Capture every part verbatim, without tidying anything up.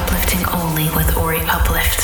Uplifting Only with Ori Uplift.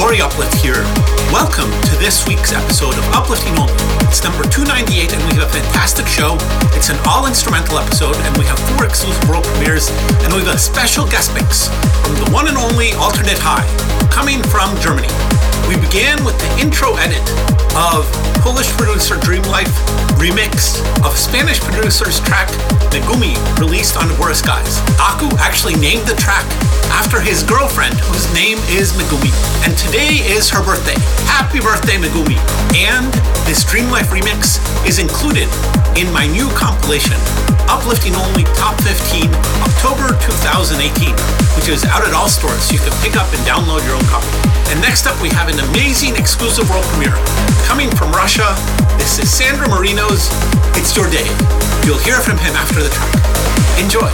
Ori Uplift here. Welcome to this week's episode of Uplifting Only. It's number two ninety-eight and we have a fantastic show. It's an all-instrumental episode and we have four exclusive world premieres and we have a special guest mix from the one and only Alternate High, coming from Germany. We began with the intro edit of Polish producer Dreamlife remix of Spanish producer's track Megumi, released on Aurora Skies. Aku actually named the track after his girlfriend, whose name is Megumi. And today is her birthday. Happy birthday, Megumi. And this Dreamlife remix is included in my new compilation, Uplifting Only Top fifteen, October twenty eighteen, which is out at all stores, so you can pick up and download your own copy. And next up, we have an amazing exclusive world premiere. Coming from Russia, this is Sandro Mireno's It's Your Day. You'll hear from him after the track. Enjoy.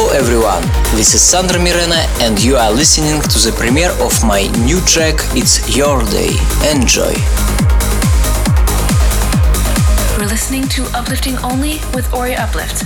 Hello everyone, this is Sandro Mireno and you are listening to the premiere of my new track It's Your Day. Enjoy! We're listening to Uplifting Only with Ori Uplift.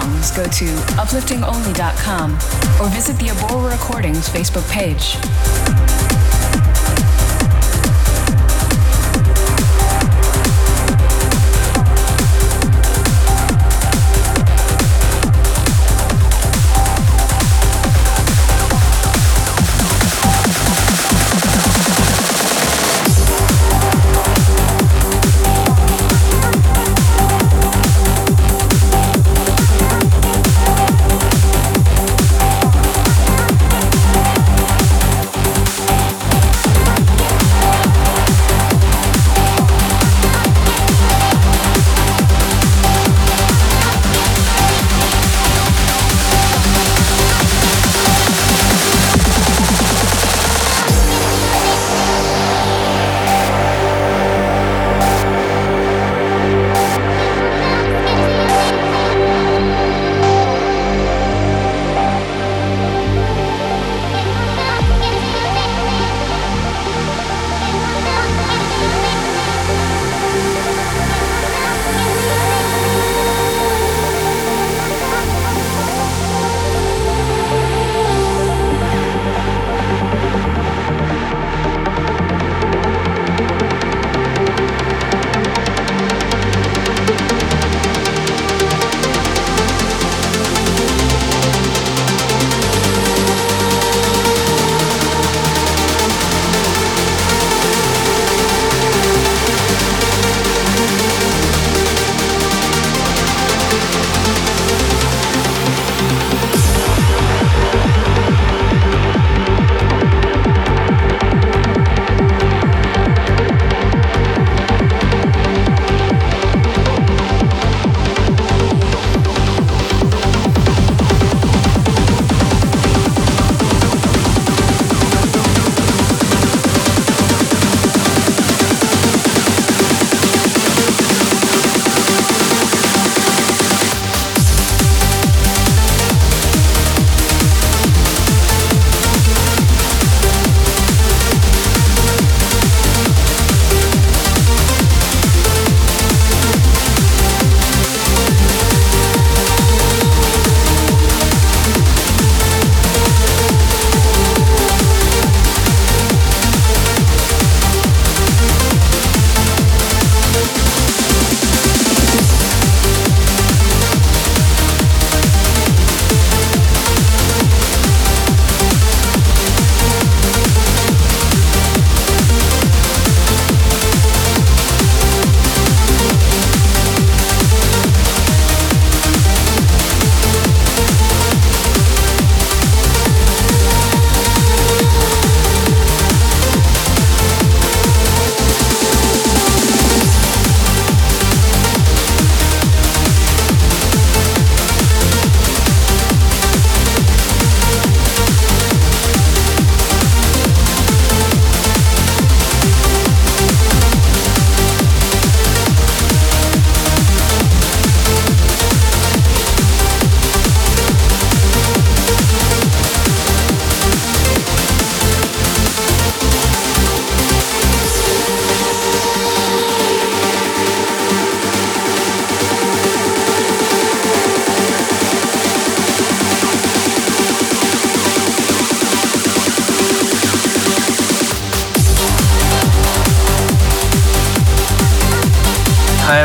songs, go to uplifting only dot com or visit the Abora Recordings Facebook page.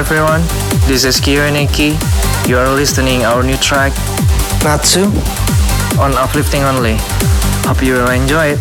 Everyone, this is Kiyo and Aki. You are listening our new track Natsu on Uplifting Only. Hope you will enjoy it.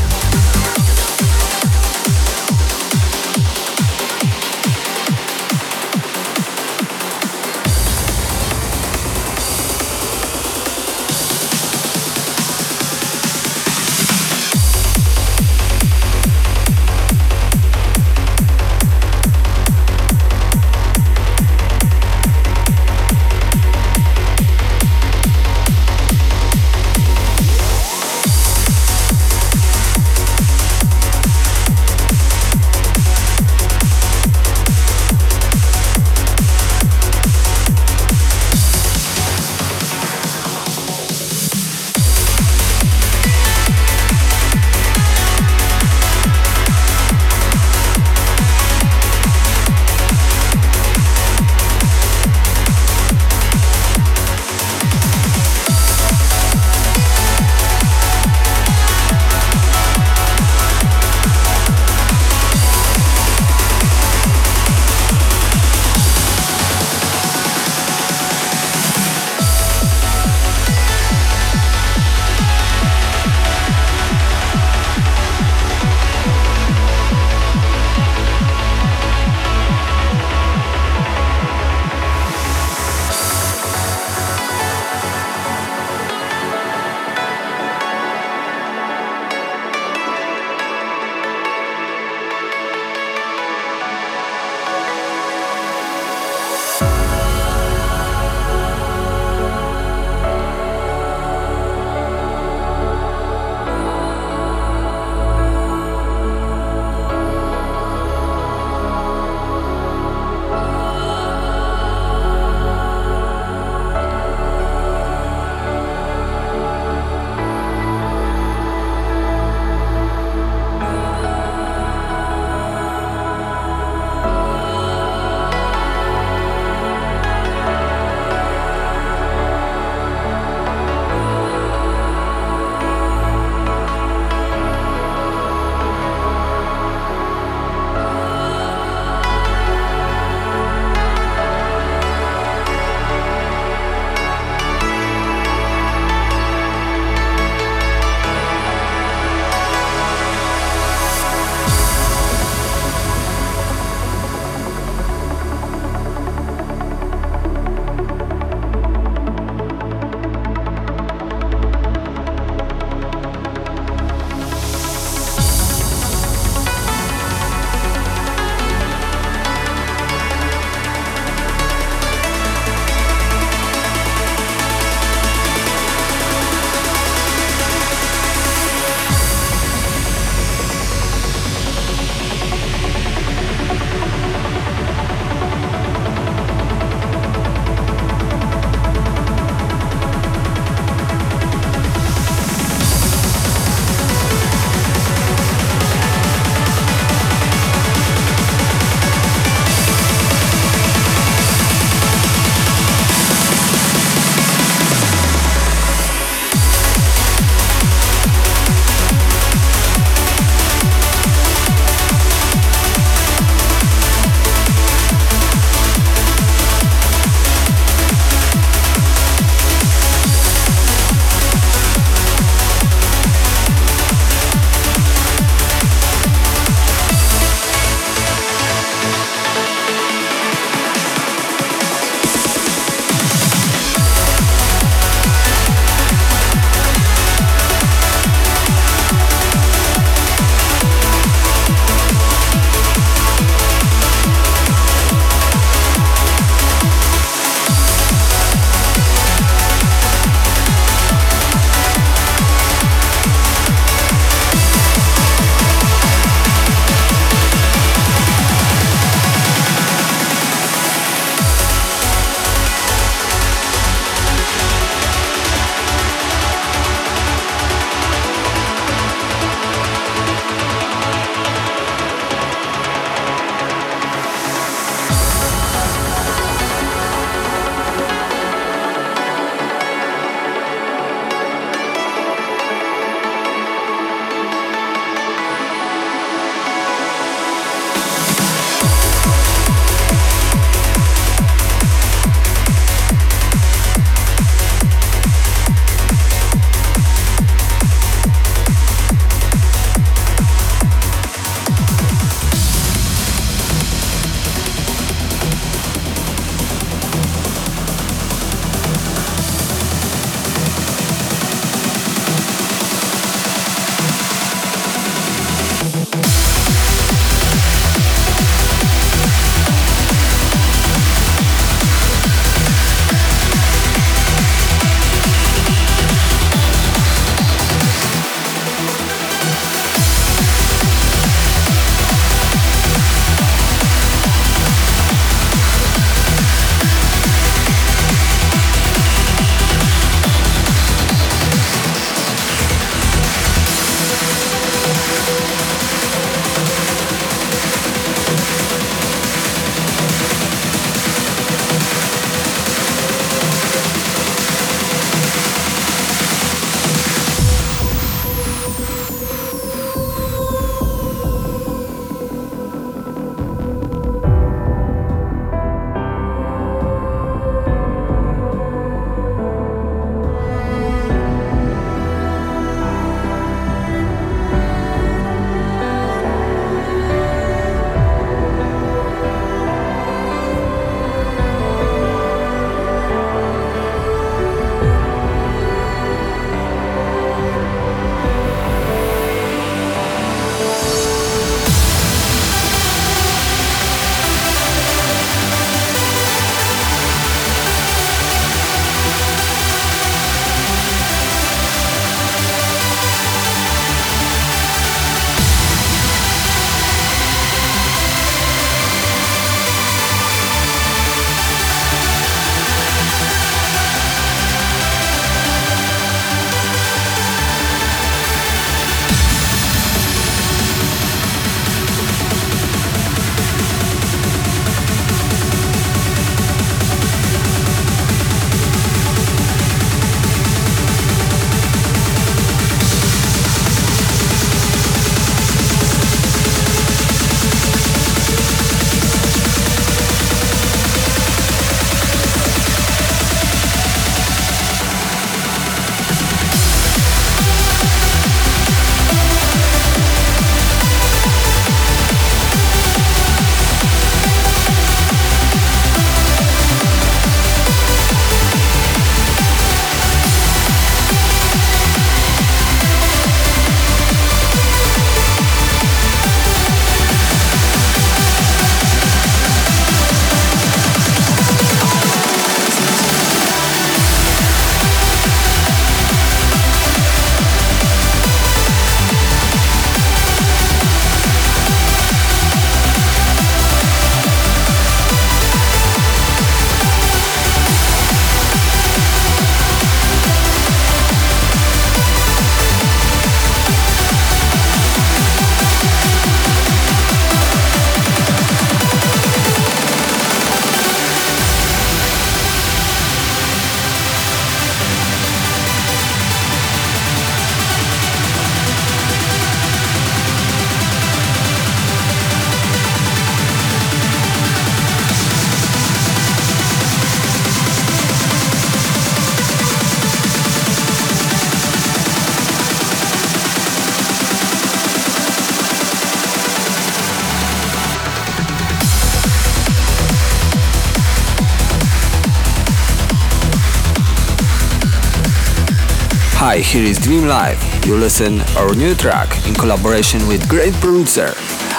Hi, here is Dreamlife. You listen our new track in collaboration with great producer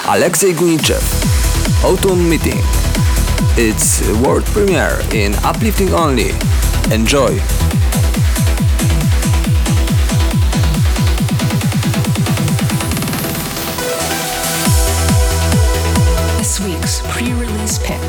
Alexey Gunichev, Autumn Meeting. It's world premiere in Uplifting Only. Enjoy! This week's pre-release pick.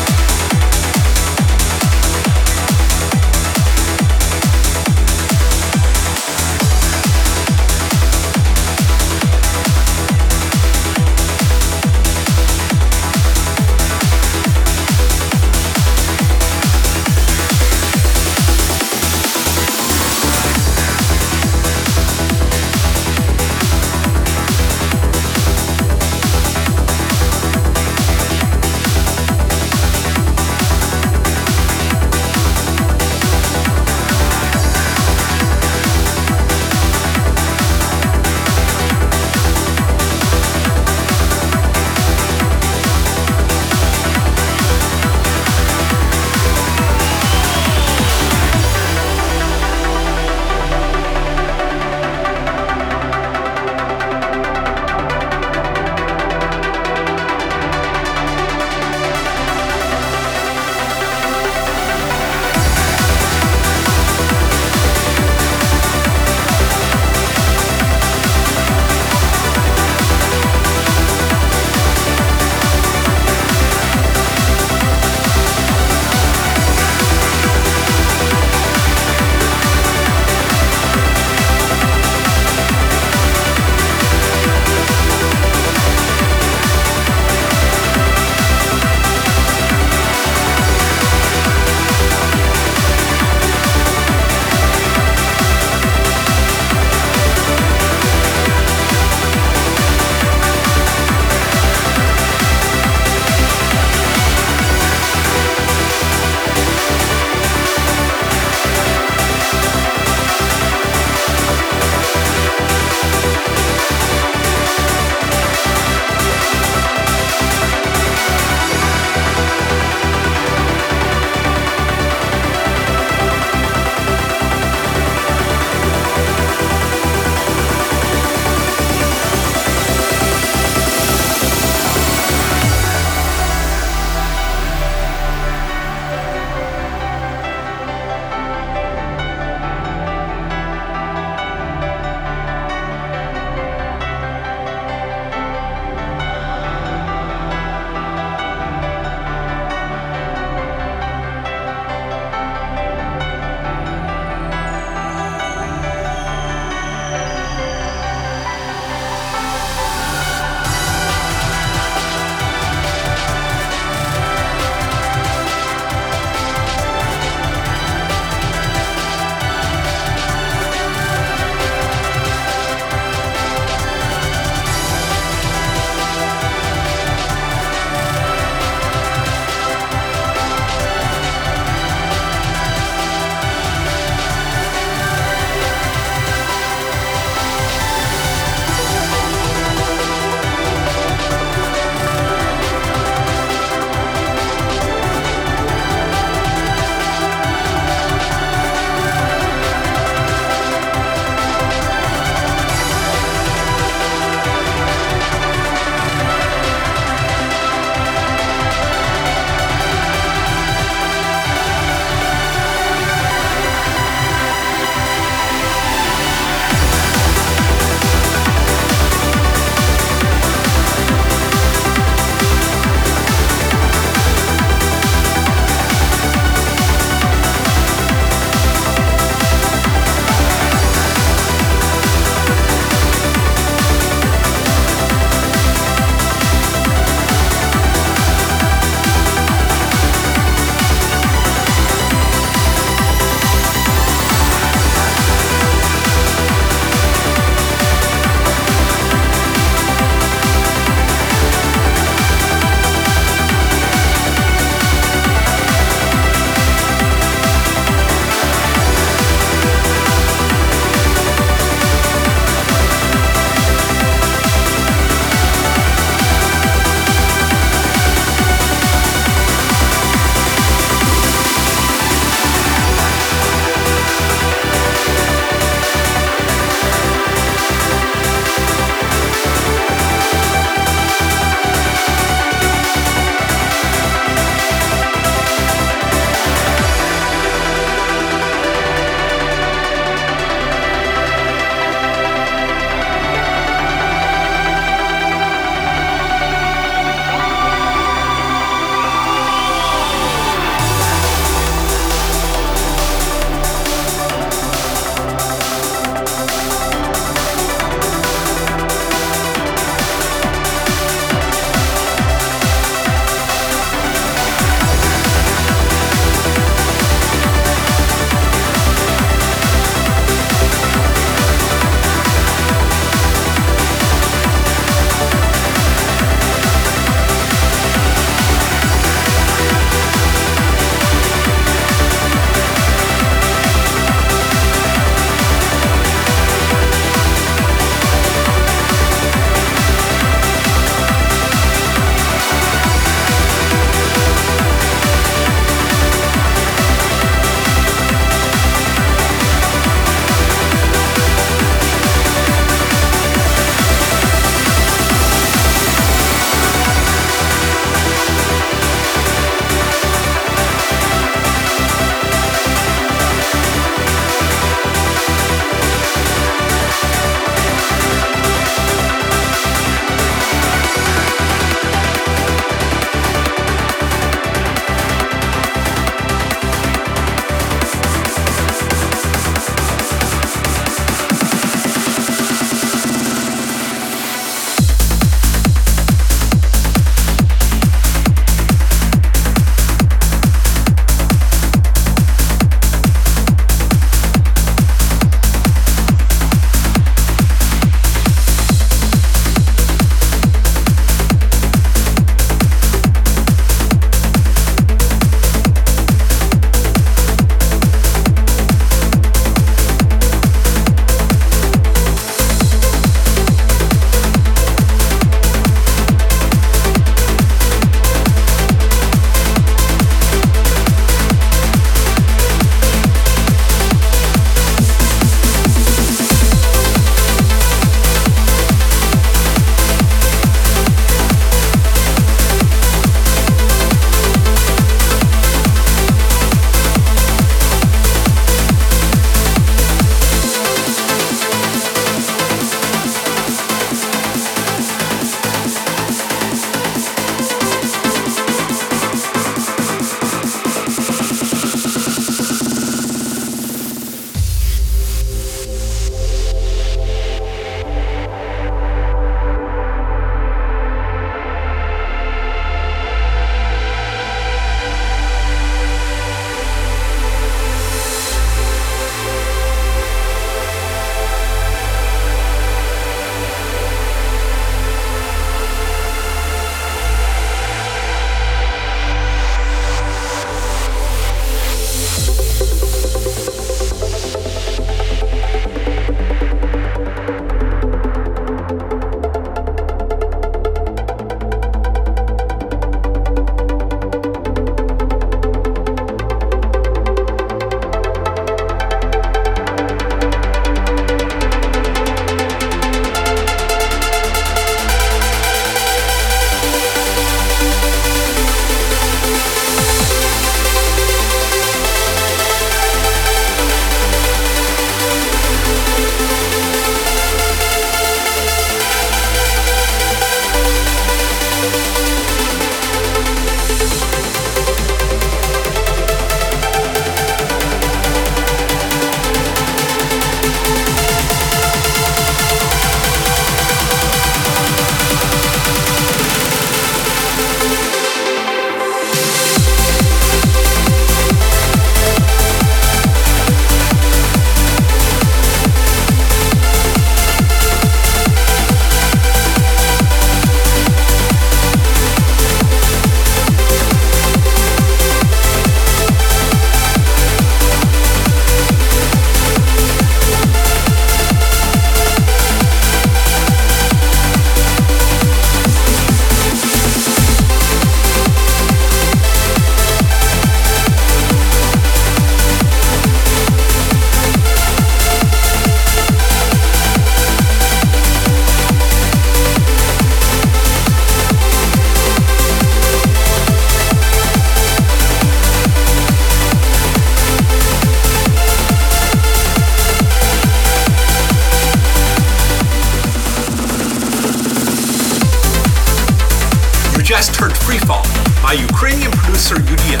just heard Free Fall by Ukrainian producer U D M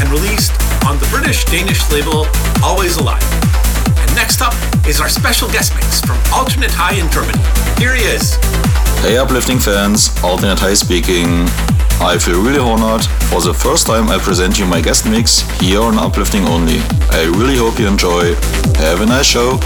and released on the British-Danish label Always Alive. And next up is our special guest mix from Alternate High in Germany. Here he is. Hey Uplifting fans, Alternate High speaking. I feel really honored. For the first time I present you my guest mix here on Uplifting Only. I really hope you enjoy. Have a nice show.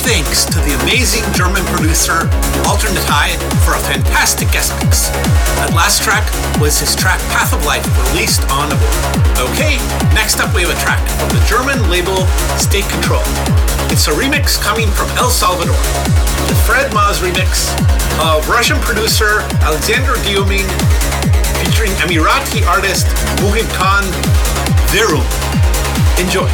Huge thanks to the amazing German producer Alternate High for a fantastic guest mix. That last track was his track Path of Life, released on Abora. Okay, next up we have a track from the German label State Control. It's a remix coming from El Salvador. The Fred Maas remix of Russian producer Alexander Dioming featuring Emirati artist Muhammad Khan Verum. Enjoy.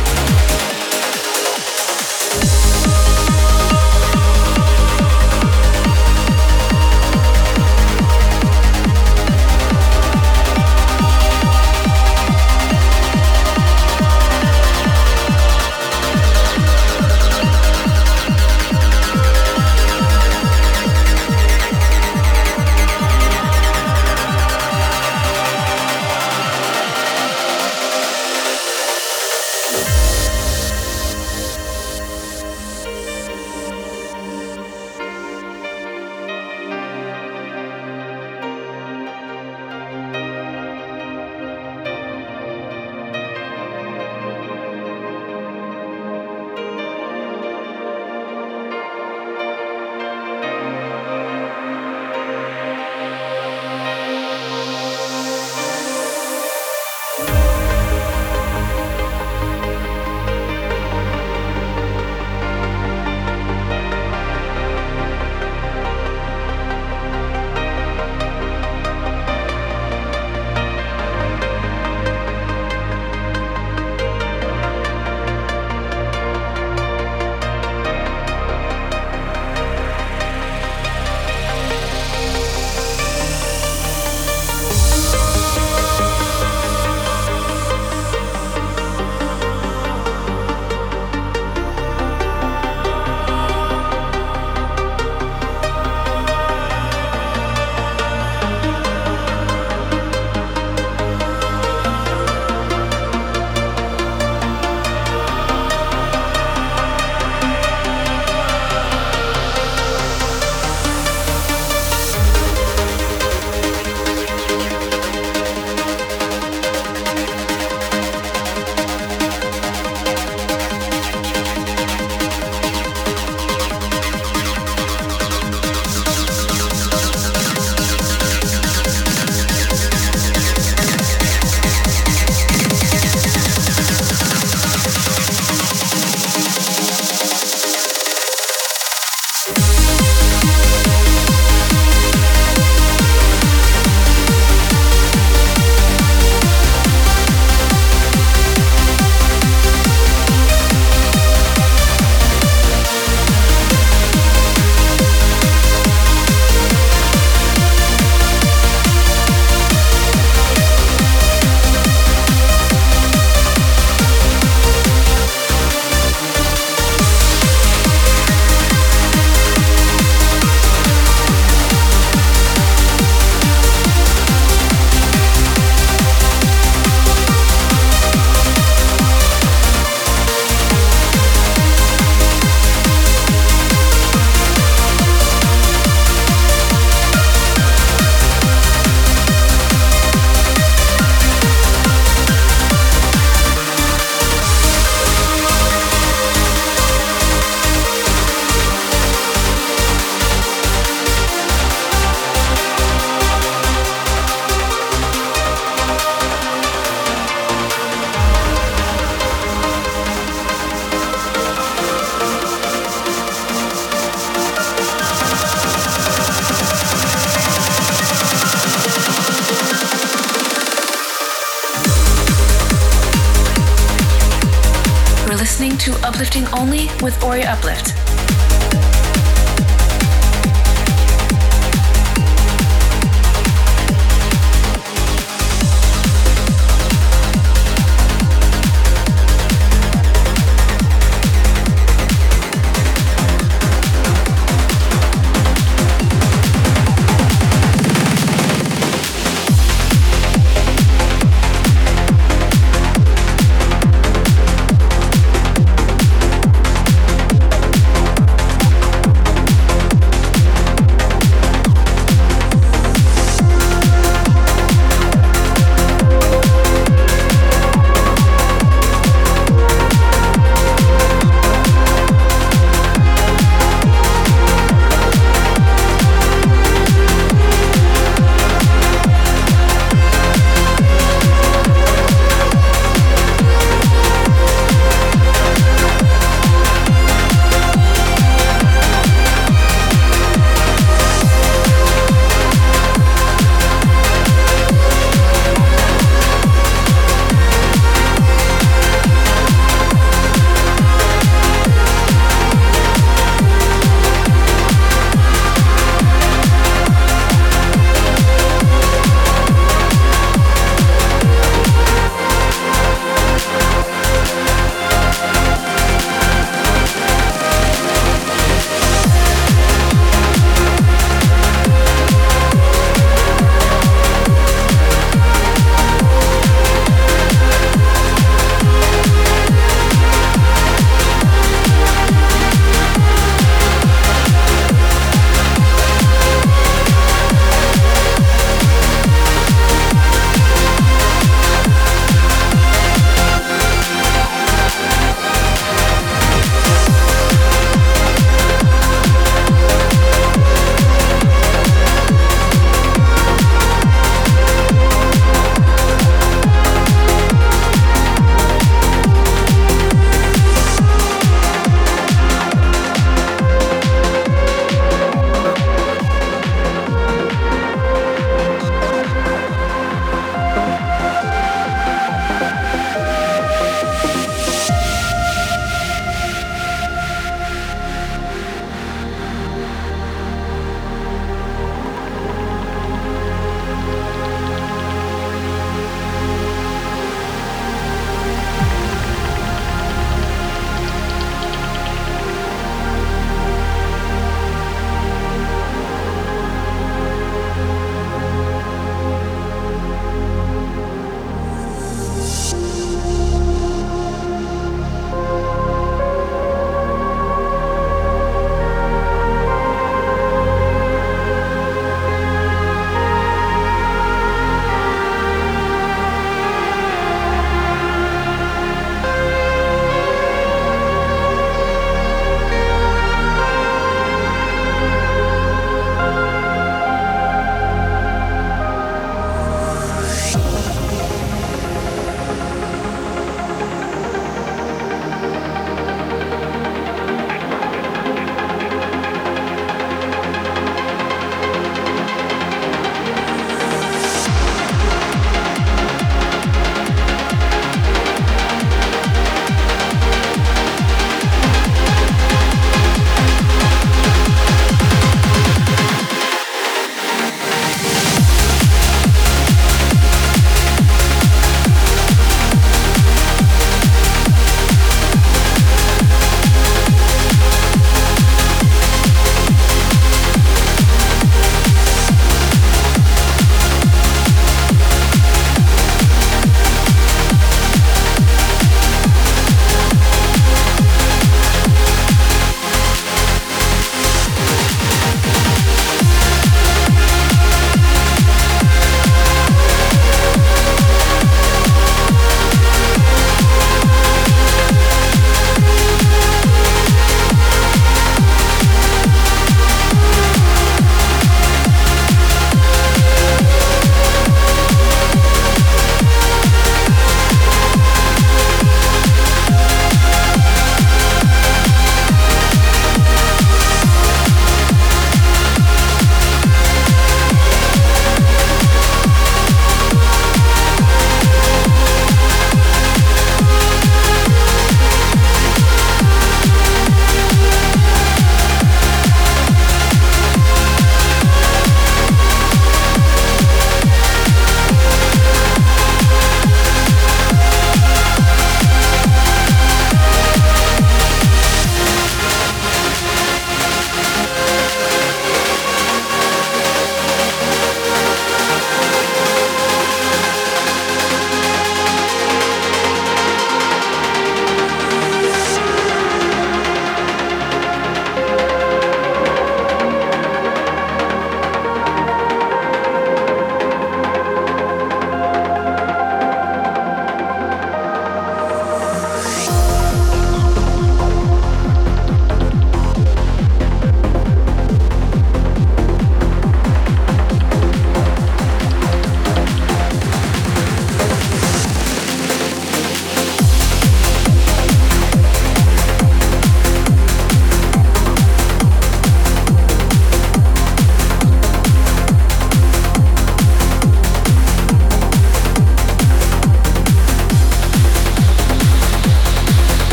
Uplifting Only with Ori Uplift.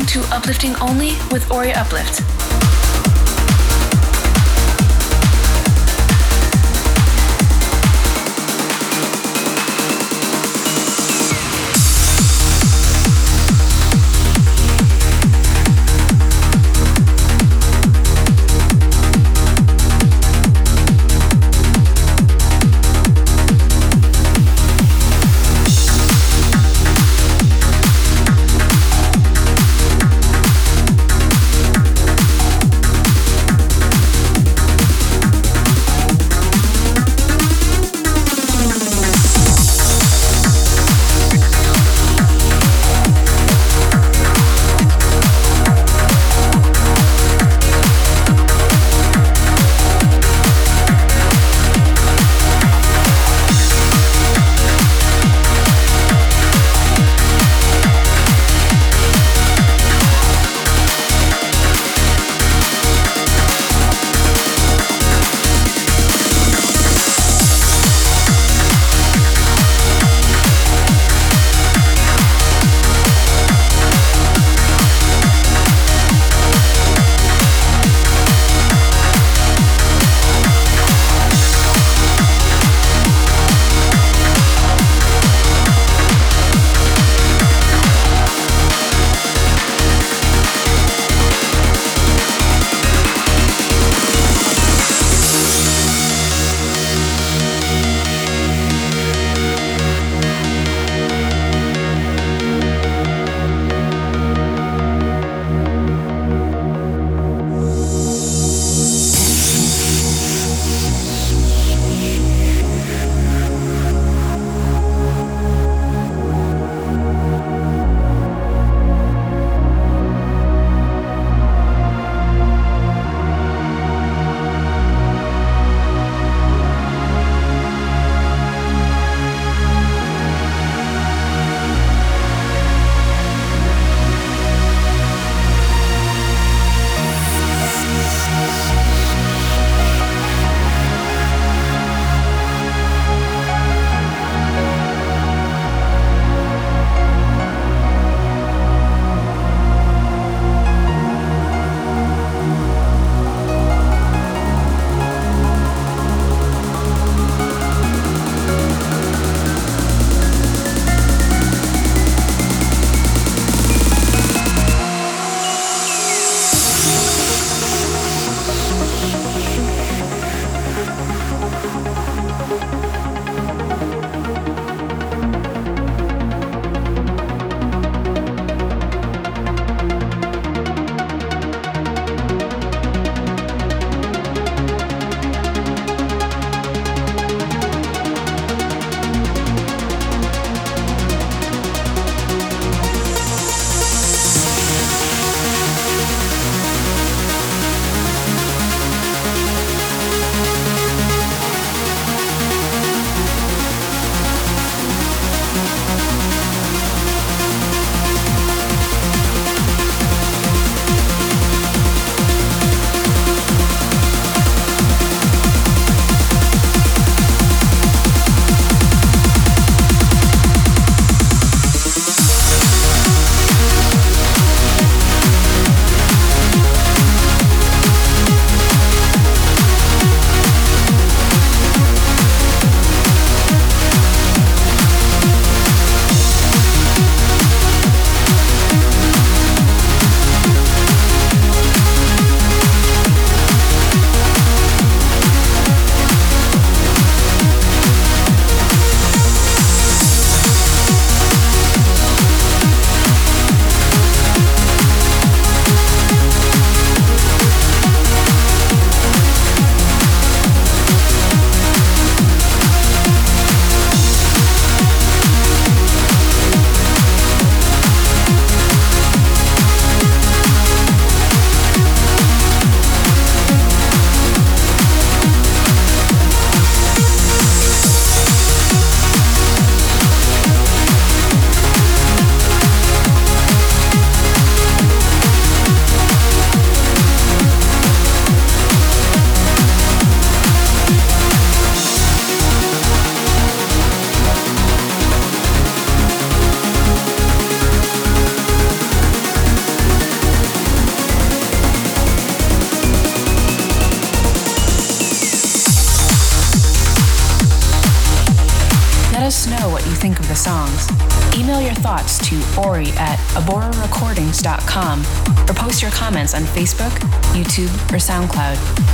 listening to Uplifting Only with Ori Uplift. us know what you think of the songs. Email your thoughts to Ori at abora recordings dot com or post your comments on Facebook, YouTube, or SoundCloud.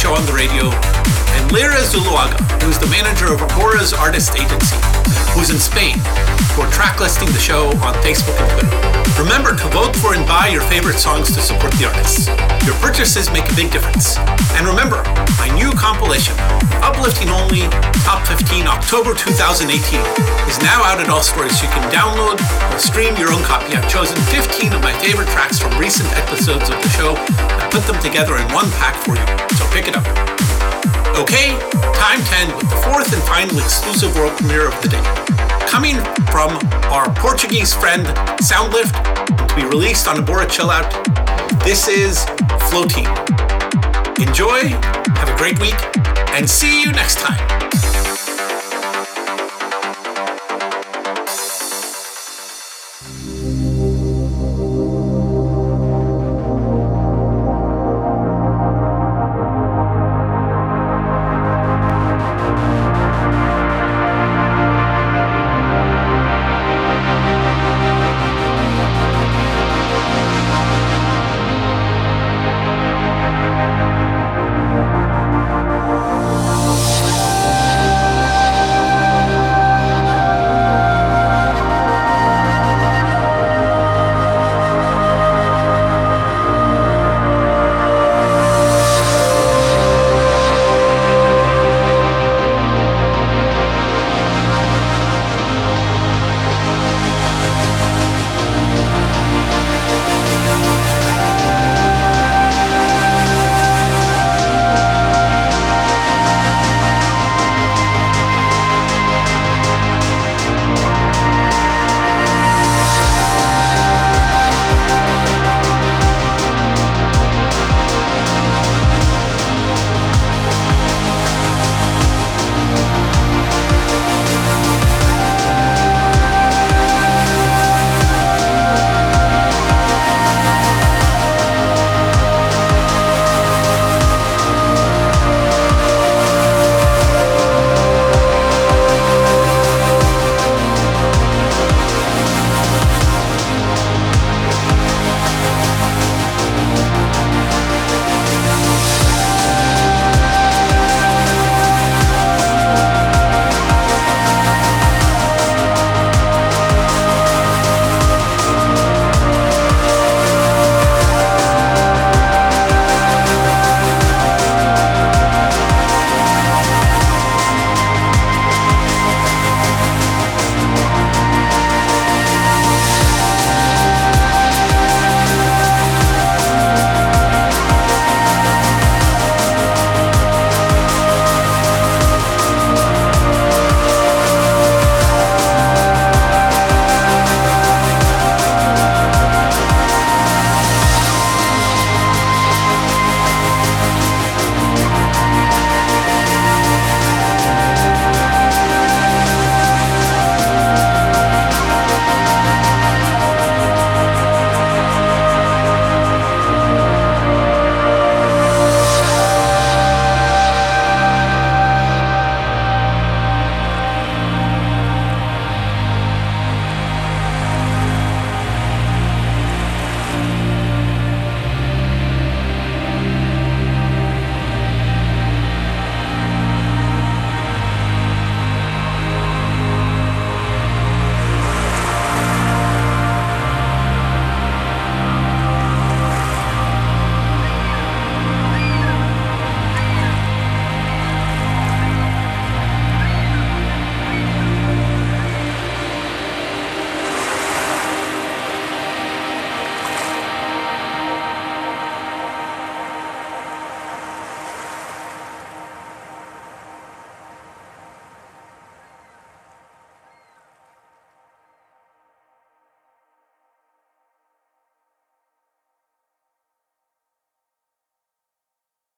Show on the radio, and Lyra Zuluaga who's the manager of Abora's artist agency, who's in Spain, for track listing the show on Facebook and Twitter. Remember to vote for and buy your favorite songs to support the artists. Your purchases make a big difference. And remember, my new compilation, Uplifting Only, Top fifteen, October two thousand eighteen, is now out at all stores. You can download or stream your own copy. I've chosen fifteen of my favorite tracks from recent episodes of the show and put them together in one pack for you, so pick it up. Okay, time to end with the fourth and final exclusive world premiere of the day, coming from our Portuguese friend Soundlift, to be released on Abora Chillout. This is Floating. Enjoy, have a great week, and see you next time.